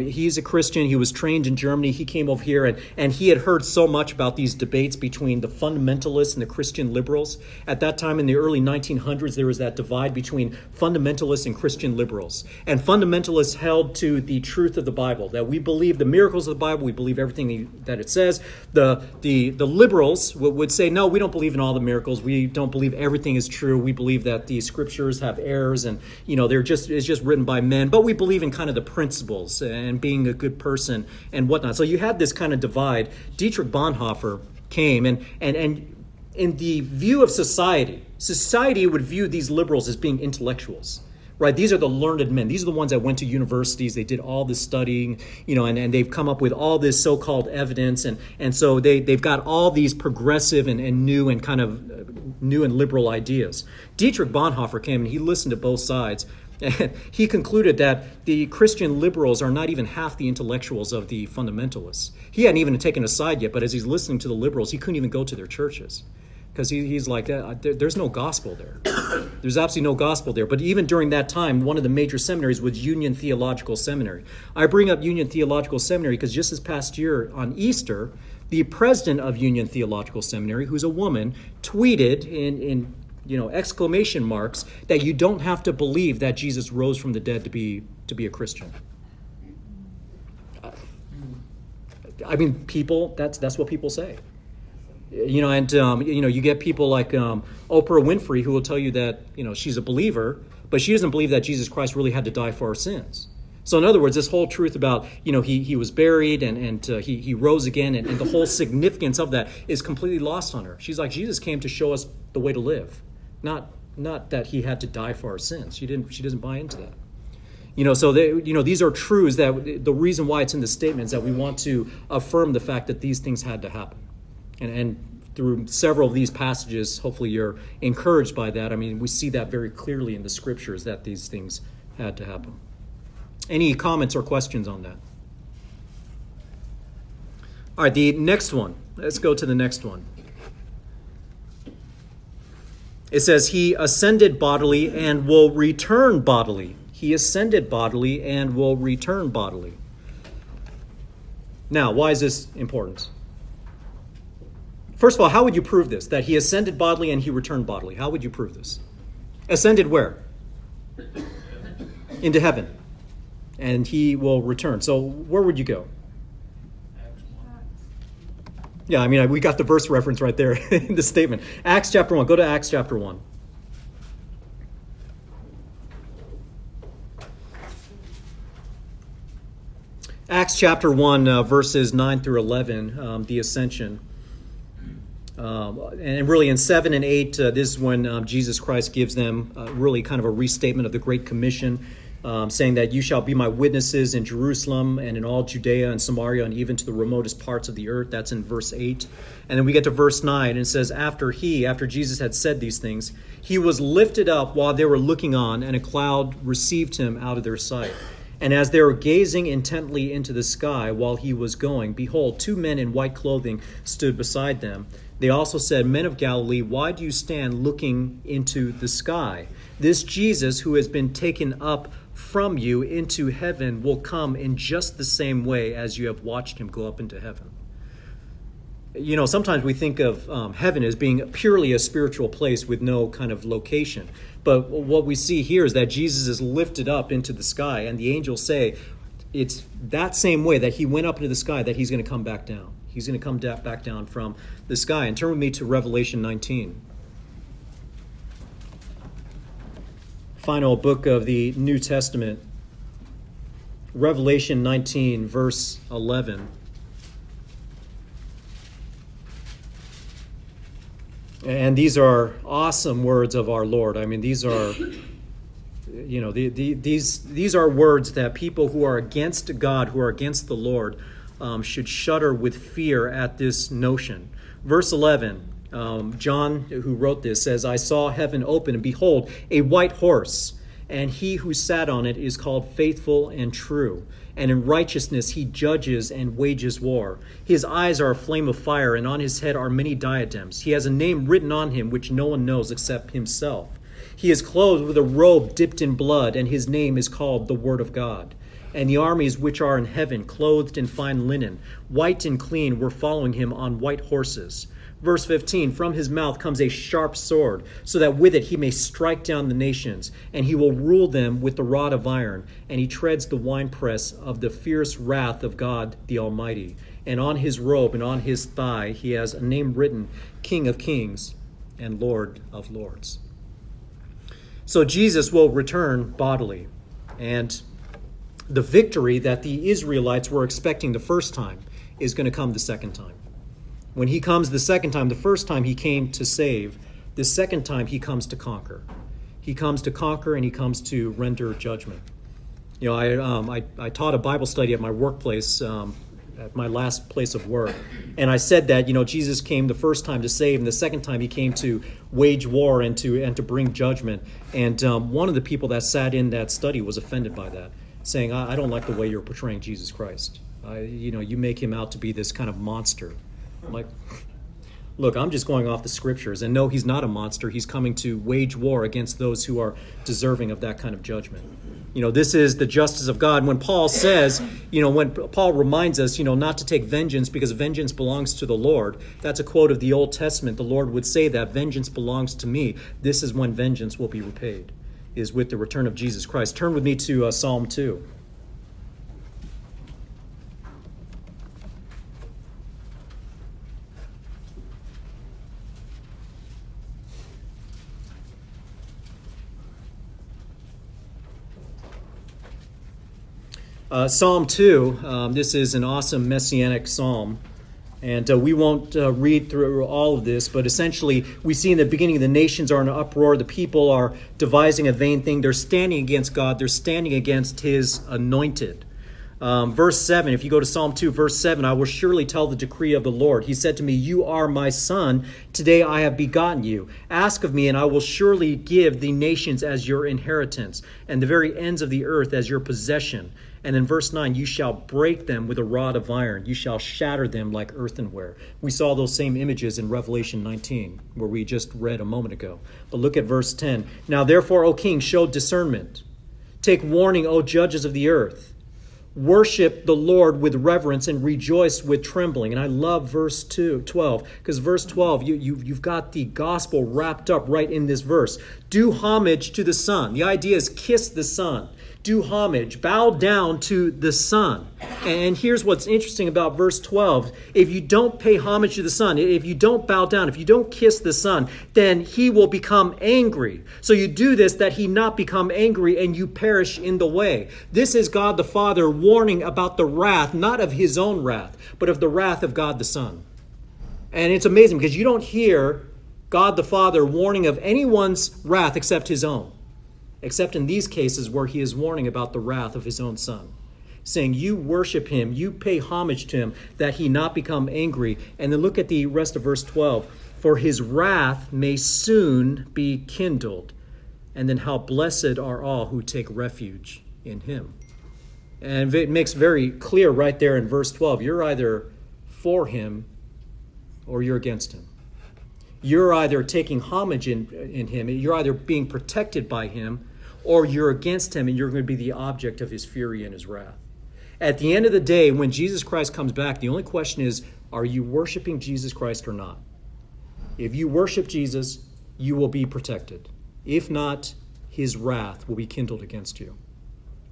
He's a Christian. He was trained in Germany. He came over here, and he had heard so much about these debates between the fundamentalists and the Christian liberals. At that time, in the early 1900s, there was that divide between fundamentalists and Christian liberals. And fundamentalists held to the truth of the Bible, that we believe the miracles of the Bible, we believe everything that it says. The liberals would say, no, we don't believe in all the miracles. We don't believe everything is true. We believe that the scriptures have errors, and it's just written by men. But we believe in kind of the principles and being a good person and whatnot. So you had this kind of divide. Dietrich Bonhoeffer came, and in the view of society would view these liberals as being intellectuals, right? These are the learned men. These are the ones that went to universities. They did all this studying, and they've come up with all this so-called evidence. And so they've got all these progressive and new and kind of new and liberal ideas. Dietrich Bonhoeffer came, and he listened to both sides. And he concluded that the Christian liberals are not even half the intellectuals of the fundamentalists. He hadn't even taken a side yet, but as he's listening to the liberals, he couldn't even go to their churches. because he's like, there's no gospel there. There's absolutely no gospel there. But even during that time, one of the major seminaries was Union Theological Seminary. I bring up Union Theological Seminary because just this past year on Easter, the president of Union Theological Seminary, who's a woman, tweeted in exclamation marks that you don't have to believe that Jesus rose from the dead to be a Christian. I mean, people, that's what people say. You get people like Oprah Winfrey who will tell you that, she's a believer, but she doesn't believe that Jesus Christ really had to die for our sins. So in other words, this whole truth about, he was buried and he rose again, and the whole significance of that is completely lost on her. She's like, Jesus came to show us the way to live, not that he had to die for our sins. She doesn't buy into that. So these are truths that the reason why it's in the statement is that we want to affirm the fact that these things had to happen. And through several of these passages, hopefully you're encouraged by that. I mean, we see that very clearly in the scriptures that these things had to happen. Any comments or questions on that? All right, the next one. Let's go to the next one. It says, he ascended bodily and will return bodily. He ascended bodily and will return bodily. Now, why is this important? First of all, how would you prove this? That he ascended bodily and he returned bodily. How would you prove this? Ascended where? Into heaven. And he will return. So where would you go? Acts 1. Yeah, I mean, we got the verse reference right there in the statement. Acts chapter 1. Go to Acts chapter 1. Acts chapter 1, verses 9 through 11, the ascension. And really in 7 and 8, this is when Jesus Christ gives them really kind of a restatement of the Great Commission. Saying that you shall be my witnesses in Jerusalem and in all Judea and Samaria and even to the remotest parts of the earth. That's in verse 8. And then we get to verse 9, and it says, after Jesus had said these things, he was lifted up while they were looking on, and a cloud received him out of their sight. And as they were gazing intently into the sky while he was going, behold, two men in white clothing stood beside them. They also said, Men of Galilee, why do you stand looking into the sky? This Jesus who has been taken up from you into heaven will come in just the same way as you have watched him go up into heaven. Sometimes we think of heaven as being purely a spiritual place with no kind of location. But what we see here is that Jesus is lifted up into the sky, and the angels say it's that same way that he went up into the sky that he's going to come back down. He's going to come back down from the sky. And turn with me to Revelation 19. Final book of the New Testament, Revelation 19, verse 11. And these are awesome words of our Lord. I mean, these are, these are words that people who are against God, who are against the Lord, should shudder with fear at this notion. Verse 11. John, who wrote this, says, I saw heaven open, and behold, a white horse, and he who sat on it is called Faithful and True, and in righteousness he judges and wages war. His eyes are a flame of fire, and on his head are many diadems. He has a name written on him which no one knows except himself. He is clothed with a robe dipped in blood, and his name is called the Word of God. And the armies which are in heaven, clothed in fine linen, white and clean, were following him on white horses. Verse 15, from his mouth comes a sharp sword, so that with it he may strike down the nations, and he will rule them with the rod of iron, and he treads the winepress of the fierce wrath of God the Almighty. And on his robe and on his thigh he has a name written, King of Kings and Lord of Lords. So Jesus will return bodily, and the victory that the Israelites were expecting the first time is going to come the second time. When he comes the second time, the first time he came to save, the second time he comes to conquer. He comes to conquer and he comes to render judgment. I taught a Bible study at my workplace, at my last place of work. And I said that, Jesus came the first time to save, and the second time he came to wage war and to bring judgment. And one of the people that sat in that study was offended by that, saying, I don't like the way you're portraying Jesus Christ. You make him out to be this kind of monster. I'm like, look, I'm just going off the scriptures. And no, he's not a monster. He's coming to wage war against those who are deserving of that kind of judgment. You know, this is the justice of God. When Paul says, you know, when Paul reminds us, you know, not to take vengeance because vengeance belongs to the Lord. That's a quote of the Old Testament. The Lord would say that vengeance belongs to me. This is when vengeance will be repaid, is with the return of Jesus Christ. Turn with me to Psalm 2. Psalm 2, this is an awesome messianic psalm, and we won't read through all of this, but essentially we see in the beginning the nations are in an uproar, the people are devising a vain thing, they're standing against God, they're standing against his anointed. Verse 7, if you go to Psalm 2, verse 7, I will surely tell the decree of the Lord. He said to me, you are my son, today I have begotten you. Ask of me, and I will surely give the nations as your inheritance, and the very ends of the earth as your possession. And in verse 9, you shall break them with a rod of iron. You shall shatter them like earthenware. We saw those same images in Revelation 19, where we just read a moment ago. But look at verse 10. Now therefore, O king, show discernment. Take warning, O judges of the earth. Worship the Lord with reverence and rejoice with trembling. And I love verse 12, because verse 12, you've got the gospel wrapped up right in this verse. Do homage to the Son. The idea is kiss the Son. Do homage. Bow down to the Son. And here's what's interesting about verse 12. If you don't pay homage to the Son, if you don't bow down, if you don't kiss the Son, then he will become angry. So you do this that he not become angry and you perish in the way. This is God the Father warning about the wrath, not of his own wrath, but of the wrath of God the Son. And it's amazing because you don't hear God the Father warning of anyone's wrath except his own, except in these cases where he is warning about the wrath of his own Son, saying you worship him, you pay homage to him, that he not become angry. And then look at the rest of verse 12. For his wrath may soon be kindled. And then how blessed are all who take refuge in him. And it makes very clear right there in verse 12, you're either for him or you're against him. You're either taking homage in him, you're either being protected by him, or you're against him and you're going to be the object of his fury and his wrath. At the end of the day, when Jesus Christ comes back, the only question is, are you worshiping Jesus Christ or not? If you worship Jesus, you will be protected. If not, his wrath will be kindled against you.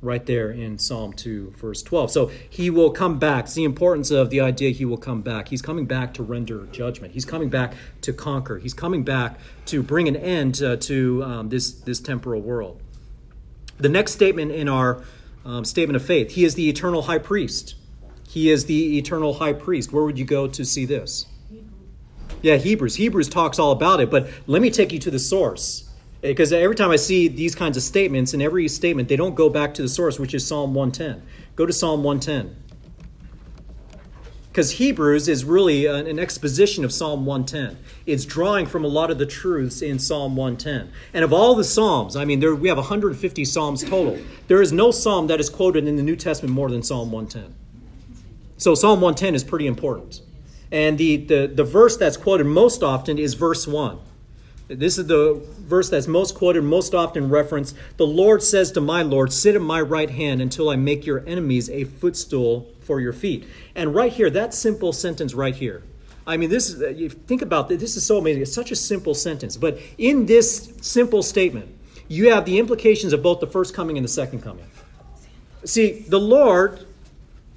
Right there in Psalm 2, verse 12. So he will come back. It's the importance of the idea he will come back. He's coming back to render judgment. He's coming back to conquer. He's coming back to bring an end to this temporal world. The next statement in our statement of faith, he is the eternal high priest. He is the eternal high priest. Where would you go to see this? Yeah, Hebrews. Hebrews talks all about it, but let me take you to the source. Because every time I see these kinds of statements, in every statement, they don't go back to the source, which is Psalm 110. Go to Psalm 110. Because Hebrews is really an exposition of Psalm 110. It's drawing from a lot of the truths in Psalm 110. And of all the Psalms, I mean, we have 150 Psalms total. There is no Psalm that is quoted in the New Testament more than Psalm 110. So Psalm 110 is pretty important. And the verse that's quoted most often is verse 1. This is the verse that's most quoted, most often referenced. The Lord says to my Lord, sit at my right hand until I make your enemies a footstool for your feet. And right here, that simple sentence right here. I mean, this is, you think about this. This is so amazing. It's such a simple sentence. But in this simple statement, you have the implications of both the first coming and the second coming. See, the Lord,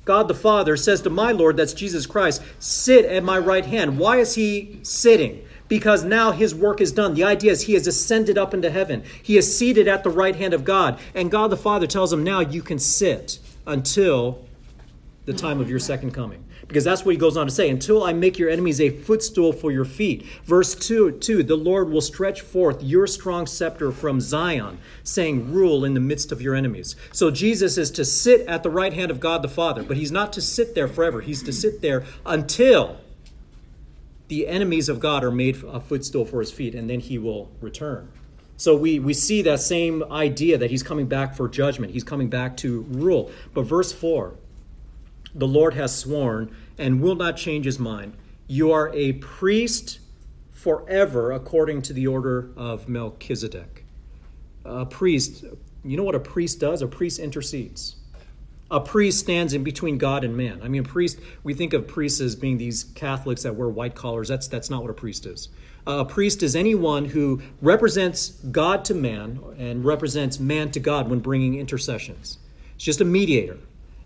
God the Father, says to my Lord, that's Jesus Christ, sit at my right hand. Why is he sitting? Because now his work is done. The idea is he has ascended up into heaven. He is seated at the right hand of God. And God the Father tells him, now you can sit until the time of your second coming. Because that's what he goes on to say. Until I make your enemies a footstool for your feet. Verse 2, the Lord will stretch forth your strong scepter from Zion, saying, rule in the midst of your enemies. So Jesus is to sit at the right hand of God the Father. But he's not to sit there forever. He's to sit there until the enemies of God are made a footstool for his feet, and then he will return. So we see that same idea that he's coming back for judgment. He's coming back to rule. But verse 4, the Lord has sworn and will not change his mind. You are a priest forever according to the order of Melchizedek. A priest, you know what a priest does? A priest intercedes. A priest stands in between God and man. I mean, priest, we think of priests as being these Catholics that wear white collars. That's not what a priest is. A priest is anyone who represents God to man and represents man to God when bringing intercessions. It's just a mediator.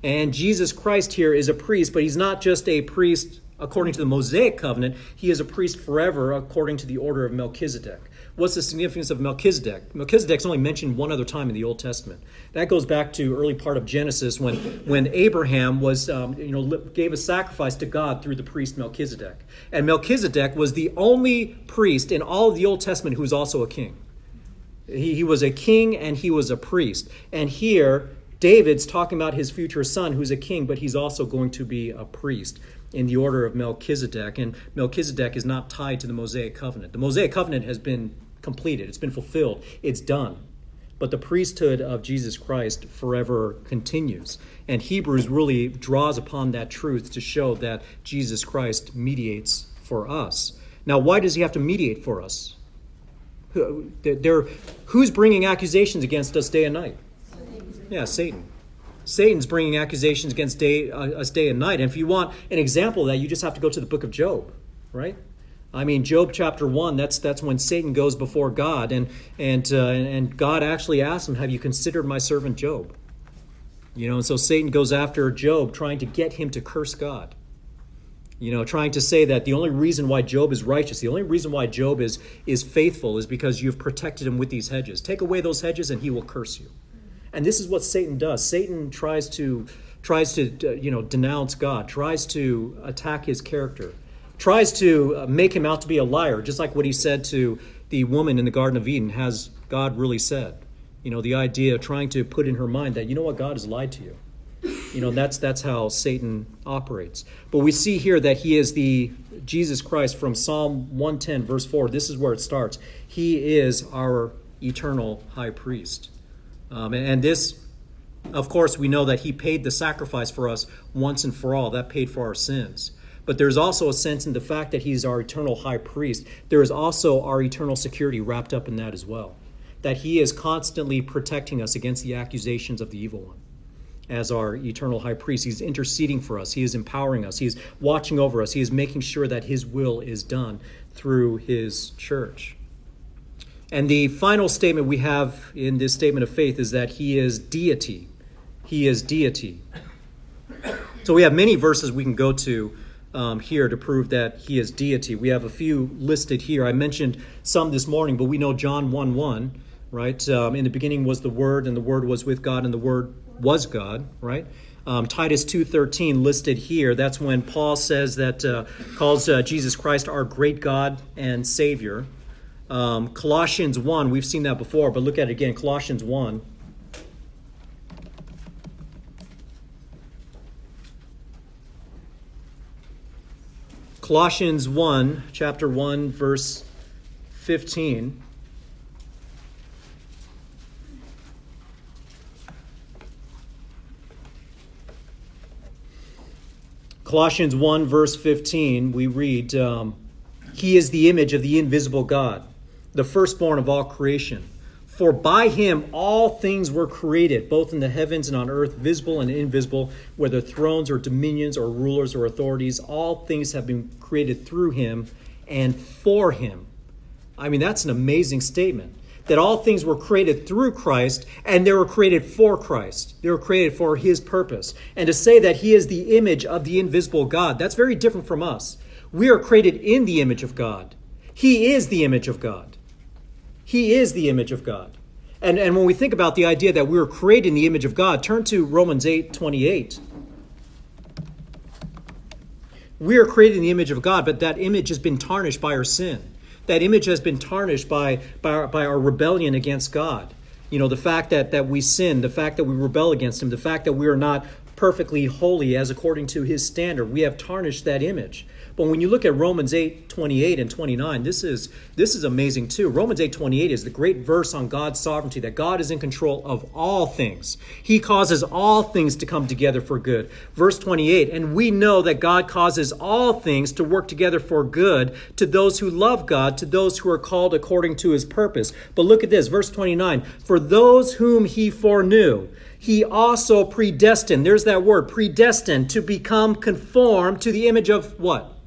And Jesus Christ here is a priest, but he's not just a priest according to the Mosaic covenant. He is a priest forever according to the order of Melchizedek. What's the significance of Melchizedek? Melchizedek's only mentioned one other time in the Old Testament. That goes back to early part of Genesis when Abraham was, gave a sacrifice to God through the priest Melchizedek. And Melchizedek was the only priest in all of the Old Testament who was also a king. He was a king and he was a priest. And here, David's talking about his future son who's a king, but he's also going to be a priest in the order of Melchizedek, and Melchizedek is not tied to the Mosaic covenant. The Mosaic covenant has been completed. It's been fulfilled. It's done. But the priesthood of Jesus Christ forever continues. And Hebrews really draws upon that truth to show that Jesus Christ mediates for us. Now, why does he have to mediate for us? Who's bringing accusations against us day and night? Yeah, Satan. Satan's bringing accusations against us day and night. And if you want an example of that, you just have to go to the book of Job, right? I mean, Job chapter 1, that's when Satan goes before God. And God actually asks him, have you considered my servant Job? And so Satan goes after Job, trying to get him to curse God. Trying to say that the only reason why Job is righteous, the only reason why Job is faithful is because you've protected him with these hedges. Take away those hedges and he will curse you. And this is what Satan does. Satan tries to denounce God, tries to attack his character, tries to make him out to be a liar, just like what he said to the woman in the Garden of Eden. Has God really said? The idea of trying to put in her mind that, you know what, God has lied to you. That's how Satan operates. But we see here that he is the Jesus Christ from Psalm 110, verse 4. This is where it starts. He is our eternal high priest. And this, of course, we know that he paid the sacrifice for us once and for all. That paid for our sins. But there's also a sense in the fact that he's our eternal high priest. There is also our eternal security wrapped up in that as well, that he is constantly protecting us against the accusations of the evil one. As our eternal high priest, he's interceding for us. He is empowering us. He is watching over us. He is making sure that his will is done through his church. And the final statement we have in this statement of faith is that he is deity. He is deity. So we have many verses we can go to here to prove that he is deity. We have a few listed here. I mentioned some this morning, but we know John 1:1, right? In the beginning was the Word, and the Word was with God, and the Word was God, right? Titus 2:13 listed here. That's when Paul says that calls Jesus Christ our great God and Savior. Colossians 1, we've seen that before, but look at it again. Colossians 1. Colossians 1, chapter 1, verse 15. Colossians 1, verse 15, we read, He is the image of the invisible God, the firstborn of all creation. For by him all things were created, both in the heavens and on earth, visible and invisible, whether thrones or dominions or rulers or authorities. All things have been created through him and for him. I mean, that's an amazing statement, that all things were created through Christ and they were created for Christ. They were created for his purpose. And to say that he is the image of the invisible God, that's very different from us. We are created in the image of God. He is the image of God. He is the image of God. And when we think about the idea that we were created in the image of God, turn to Romans 8:28. We are created in the image of God, but that image has been tarnished by our sin. That image has been tarnished by our rebellion against God. The fact that we sin, the fact that we rebel against him, the fact that we are not perfectly holy as according to his standard. We have tarnished that image. But when you look at Romans 8:28 and 29, this is amazing too. Romans 8:28 is the great verse on God's sovereignty, that God is in control of all things. He causes all things to come together for good. Verse 28, and we know that God causes all things to work together for good to those who love God, to those who are called according to his purpose. But look at this, verse 29, for those whom he foreknew, he also predestined, there's that word, predestined, to become conformed to the image of what?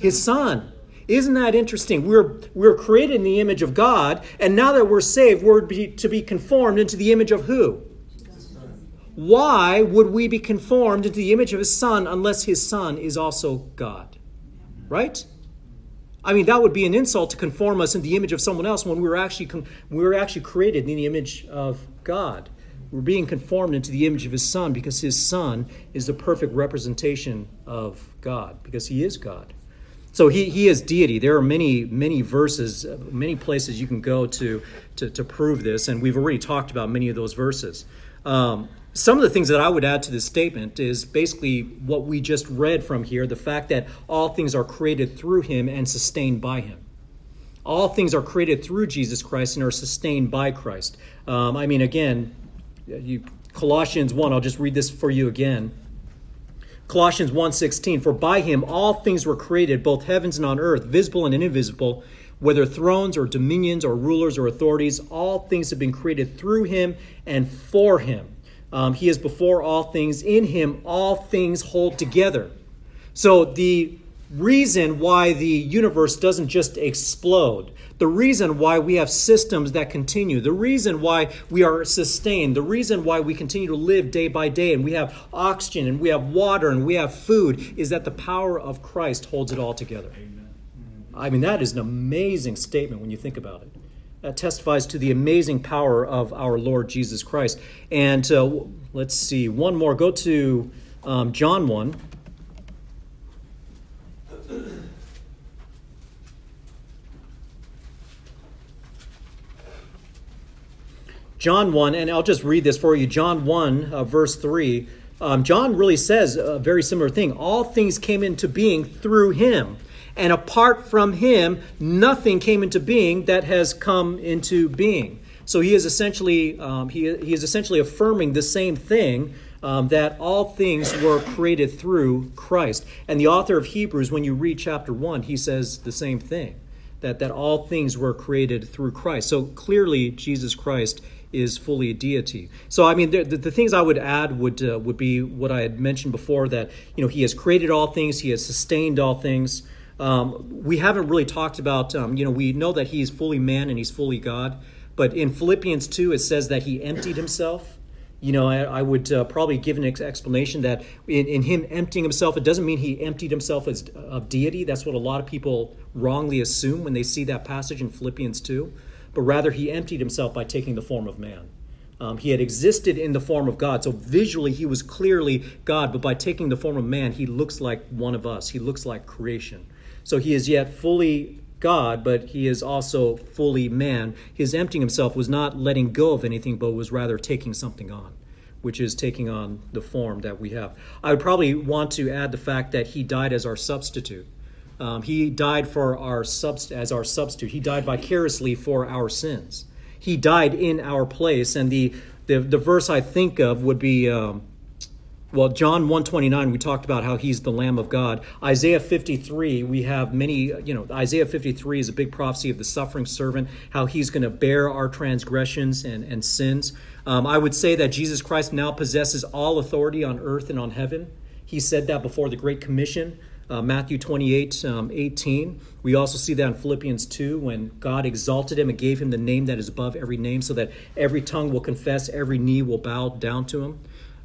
His Son. Isn't that interesting? We're created in the image of God, and now that we're saved, we're to be conformed into the image of who? Why would we be conformed into the image of his Son unless his Son is also God? Right? I mean, that would be an insult to conform us in the image of someone else when we were actually created in the image of God. We're being conformed into the image of his Son because his Son is the perfect representation of God, because he is God. So he is deity. There are many, many verses, many places you can go to prove this, and we've already talked about many of those verses. Some of the things that I would add to this statement is basically what we just read from here, the fact that all things are created through him and sustained by him. All things are created through Jesus Christ and are sustained by Christ. I mean, again, Colossians 1, I'll just read this for you again. Colossians 1:16, for by him all things were created, both heavens and on earth, visible and invisible, whether thrones or dominions or rulers or authorities, all things have been created through him and for him. He is before all things. In him all things hold together. So the reason why the universe doesn't just explode, the reason why we have systems that continue, the reason why we are sustained, the reason why we continue to live day by day and we have oxygen and we have water and we have food, is that the power of Christ holds it all together. Amen. I mean, that is an amazing statement when you think about it. That testifies to the amazing power of our Lord Jesus Christ. And let's see, one more. Go to John 1. John 1, and I'll just read this for you. John 1, verse 3. John really says a very similar thing. All things came into being through him, and apart from him, nothing came into being that has come into being. So he is essentially he is essentially affirming the same thing, that all things were created through Christ. And the author of Hebrews, when you read chapter 1, he says the same thing, that all things were created through Christ. So clearly, Jesus Christ is fully deity. So I mean, the things I would add would be what I had mentioned before, that he has created all things, he has sustained all things. We haven't really talked about, we know that he's fully man and he's fully God, but in Philippians 2, it says that he emptied himself. I would probably give an explanation that in him emptying himself, it doesn't mean he emptied himself as of deity. That's what a lot of people wrongly assume when they see that passage in Philippians 2, but rather he emptied himself by taking the form of man. He had existed in the form of God, so visually he was clearly God, but by taking the form of man, he looks like one of us. He looks like creation. So he is yet fully God, but he is also fully man. His emptying himself was not letting go of anything, but was rather taking something on, which is taking on the form that we have. I would probably want to add the fact that he died as our substitute. He died for as our substitute. He died vicariously for our sins. He died in our place. And the verse I think of would be... John 1:29, we talked about how he's the Lamb of God. Isaiah 53, we have many, Isaiah 53 is a big prophecy of the suffering servant, how he's going to bear our transgressions and sins. I would say that Jesus Christ now possesses all authority on earth and on heaven. He said that before the Great Commission, Matthew 28:18. We also see that in Philippians 2, when God exalted him and gave him the name that is above every name, so that every tongue will confess, every knee will bow down to him.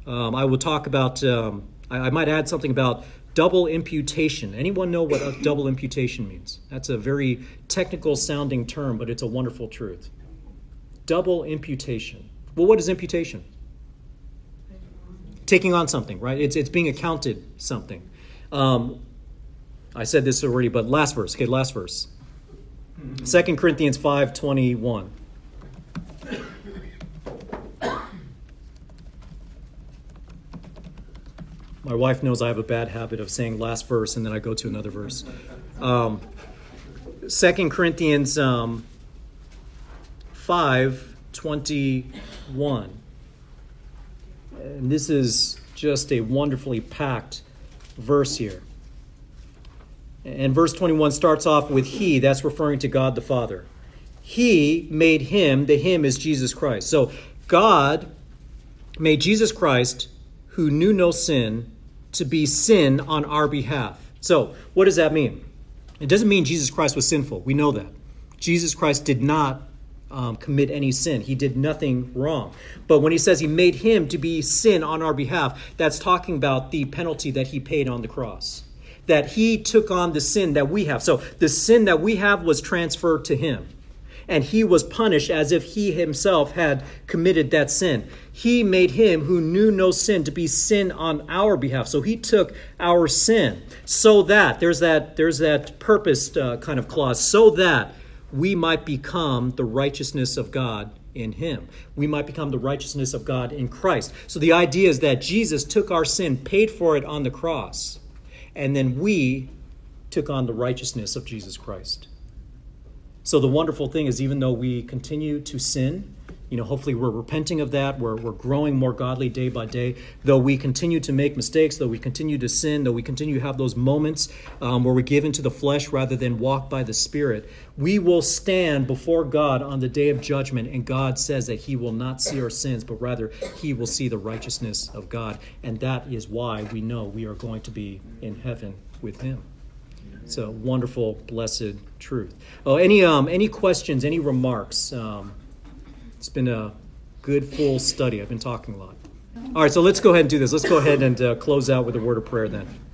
I will talk about, I might add something about double imputation. Anyone know what a double imputation means? That's a very technical sounding term, but it's a wonderful truth. Double imputation. Well, what is imputation? Taking on something, right? It's being accounted something. I said this already, but last verse. Okay, last verse. 2 Corinthians 5:21. My wife knows I have a bad habit of saying last verse and then I go to another verse. 2 Corinthians 5:21. And this is just a wonderfully packed verse here. And verse 21 starts off with he, that's referring to God the Father. He made him, the him is Jesus Christ. So God made Jesus Christ, who knew no sin, to be sin on our behalf. So what does that mean? It doesn't mean Jesus Christ was sinful. We know that. Jesus Christ did not commit any sin. He did nothing wrong. But when he says he made him to be sin on our behalf, that's talking about the penalty that he paid on the cross. That he took on the sin that we have. So the sin that we have was transferred to him. And he was punished as if he himself had committed that sin. He made him who knew no sin to be sin on our behalf. So he took our sin. So that, there's that purposed kind of clause, so that we might become the righteousness of God in him. We might become the righteousness of God in Christ. So the idea is that Jesus took our sin, paid for it on the cross, and then we took on the righteousness of Jesus Christ. So the wonderful thing is, even though we continue to sin, hopefully we're repenting of that, we're growing more godly day by day, though we continue to make mistakes, though we continue to sin, though we continue to have those moments where we give into the flesh rather than walk by the Spirit, we will stand before God on the day of judgment, and God says that he will not see our sins, but rather he will see the righteousness of God. And that is why we know we are going to be in heaven with him. It's a wonderful, blessed truth. Oh, any questions, any remarks? It's been a good, full study. I've been talking a lot. All right, so let's go ahead and do this. Let's go ahead and close out with a word of prayer then.